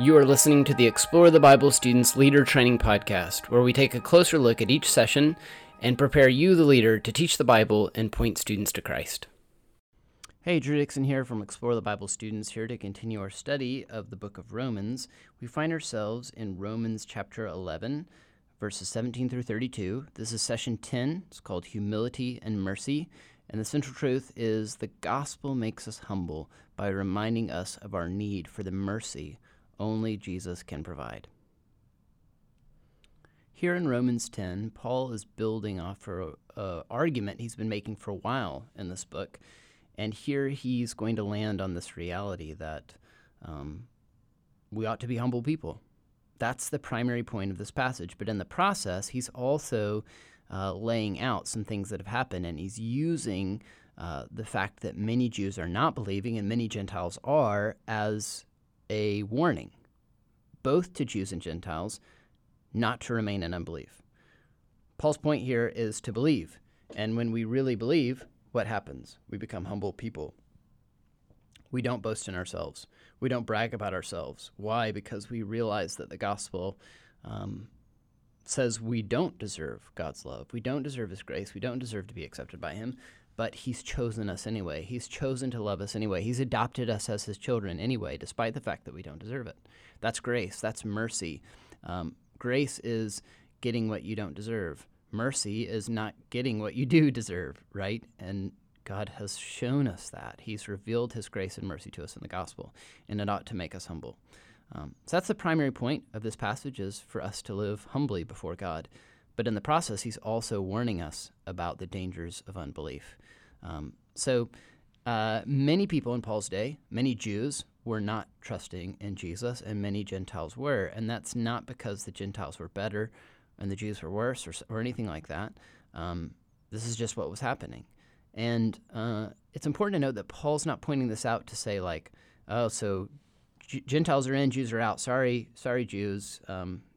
You are listening to the Explore the Bible Students Leader Training Podcast, where we take a closer look at each session and prepare you, the leader, to teach the Bible and point students to Christ. Hey, Drew Dixon here from Explore the Bible Students, here to continue our study of the book of Romans. We find ourselves in Romans chapter 11, verses 17 through 32. This is session 10. It's called Humility and Mercy. And the central truth is the gospel makes us humble by reminding us of our need for the mercy only Jesus can provide. Here in Romans 10, Paul is building off an argument he's been making for a while in this book, and here he's going to land on this reality that we ought to be humble people. That's the primary point of this passage, but in the process, he's also laying out some things that have happened, and he's using the fact that many Jews are not believing and many Gentiles are as a warning, both to Jews and Gentiles, not to remain in unbelief. Paul's point here is to believe, and when we really believe, what happens? We become humble people. We don't boast in ourselves. We don't brag about ourselves. Why? Because we realize that the gospel says we don't deserve God's love. We don't deserve His grace. We don't deserve to be accepted by Him, but He's chosen us anyway. He's chosen to love us anyway. He's adopted us as His children anyway, despite the fact that we don't deserve it. That's grace. That's mercy. Grace is getting what you don't deserve. Mercy is not getting what you do deserve, right? And God has shown us that. He's revealed His grace and mercy to us in the gospel, and it ought to make us humble. So that's the primary point of this passage, is for us to live humbly before God. But in the process, he's also warning us about the dangers of unbelief. Many people in Paul's day, many Jews, were not trusting in Jesus, and many Gentiles were. And that's not because the Gentiles were better and the Jews were worse or anything like that. This is just what was happening. And it's important to note that Paul's not pointing this out to say, like, oh, so Gentiles are in, Jews are out. Sorry, Jews.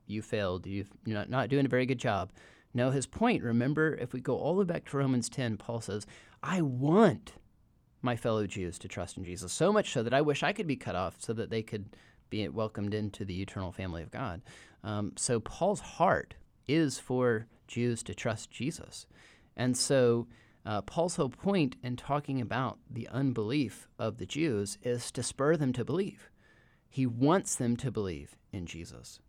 You failed. You're not doing a very good job. No, his point, remember, if we go all the way back to Romans 10, Paul says, I want my fellow Jews to trust in Jesus, so much so that I wish I could be cut off so that they could be welcomed into the eternal family of God. So Paul's heart is for Jews to trust Jesus. And so Paul's whole point in talking about the unbelief of the Jews is to spur them to believe. He wants them to believe in Jesus.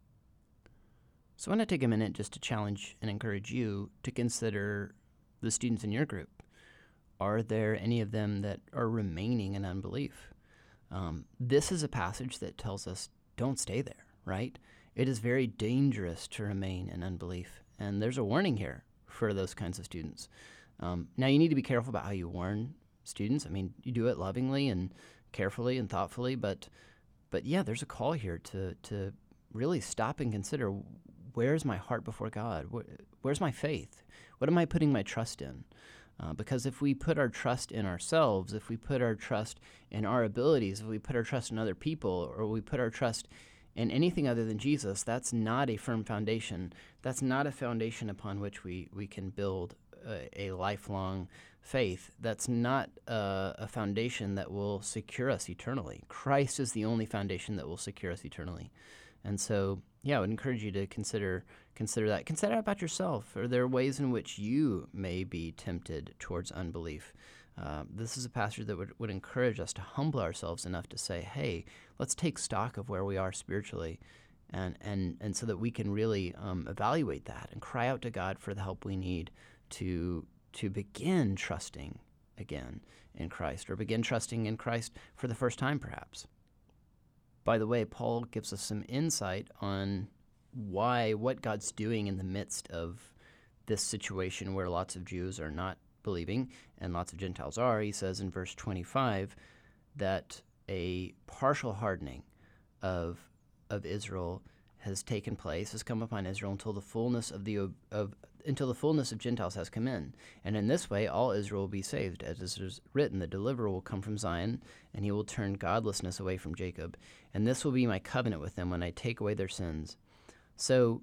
So I want to take a minute just to challenge and encourage you to consider the students in your group. Are there any of them that are remaining in unbelief? This is a passage that tells us don't stay there, right? It is very dangerous to remain in unbelief, and there's a warning here for those kinds of students. Now, you need to be careful about how you warn students. I mean, you do it lovingly and carefully and thoughtfully, but yeah, there's a call here to really stop and consider, where's my heart before God? Where's my faith? What am I putting my trust in? Because if we put our trust in ourselves, if we put our trust in our abilities, if we put our trust in other people, or we put our trust in anything other than Jesus, that's not a firm foundation. That's not a foundation upon which we can build a lifelong faith. That's not a foundation that will secure us eternally. Christ is the only foundation that will secure us eternally. And so, yeah, I would encourage you to consider that. Consider about yourself. Are there ways in which you may be tempted towards unbelief? This is a passage that would encourage us to humble ourselves enough to say, hey, let's take stock of where we are spiritually, and so that we can really evaluate that and cry out to God for the help we need to begin trusting again in Christ, or begin trusting in Christ for the first time, perhaps. By the way, Paul gives us some insight on what God's doing in the midst of this situation where lots of Jews are not believing and lots of Gentiles are. He says in verse 25 that a partial hardening of Israel has come upon Israel until the fullness of Gentiles has come in. And in this way, all Israel will be saved. As it is written, the deliverer will come from Zion, and he will turn godlessness away from Jacob. And this will be my covenant with them when I take away their sins. So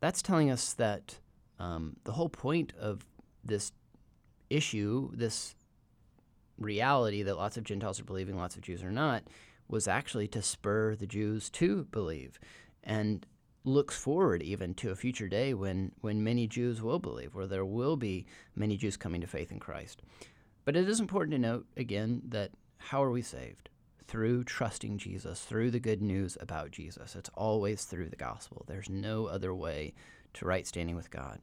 that's telling us that the whole point of this issue, this reality that lots of Gentiles are believing, lots of Jews are not, was actually to spur the Jews to believe, and looks forward even to a future day when many Jews will believe, where there will be many Jews coming to faith in Christ. But it is important to note, again, that how are we saved? Through trusting Jesus, through the good news about Jesus. It's always through the gospel. There's no other way to right standing with God.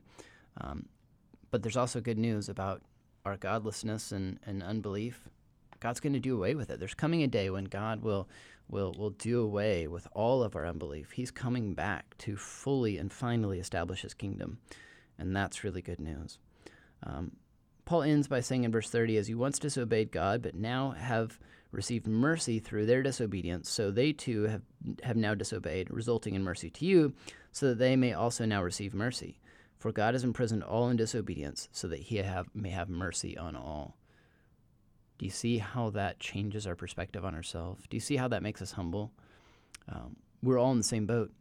But there's also good news about our godlessness and unbelief. God's going to do away with it. There's coming a day when God will do away with all of our unbelief. He's coming back to fully and finally establish his kingdom, and that's really good news. Paul ends by saying in verse 30, as you once disobeyed God, but now have received mercy through their disobedience, so they too have now disobeyed, resulting in mercy to you, so that they may also now receive mercy. For God has imprisoned all in disobedience, so that he may have mercy on all. Do you see how that changes our perspective on ourselves? Do you see how that makes us humble? We're all in the same boat.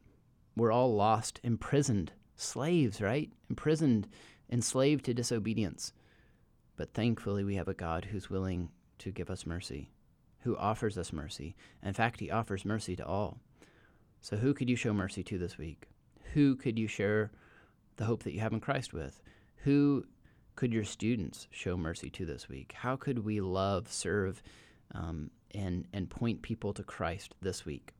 We're all lost, imprisoned, slaves, right? Imprisoned, enslaved to disobedience. But thankfully, we have a God who's willing to give us mercy, who offers us mercy. In fact, he offers mercy to all. So who could you show mercy to this week? Who could you share the hope that you have in Christ with? Who could your students show mercy to this week? How could we love, serve, and point people to Christ this week?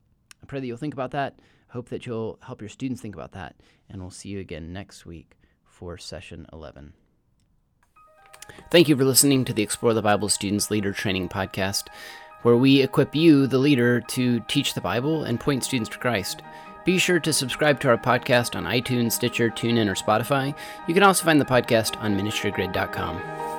I pray that you'll think about that. I hope that you'll help your students think about that. And we'll see you again next week for Session 11. Thank you for listening to the Explore the Bible Students Leader Training Podcast, where we equip you, the leader, to teach the Bible and point students to Christ. Be sure to subscribe to our podcast on iTunes, Stitcher, TuneIn, or Spotify. You can also find the podcast on MinistryGrid.com.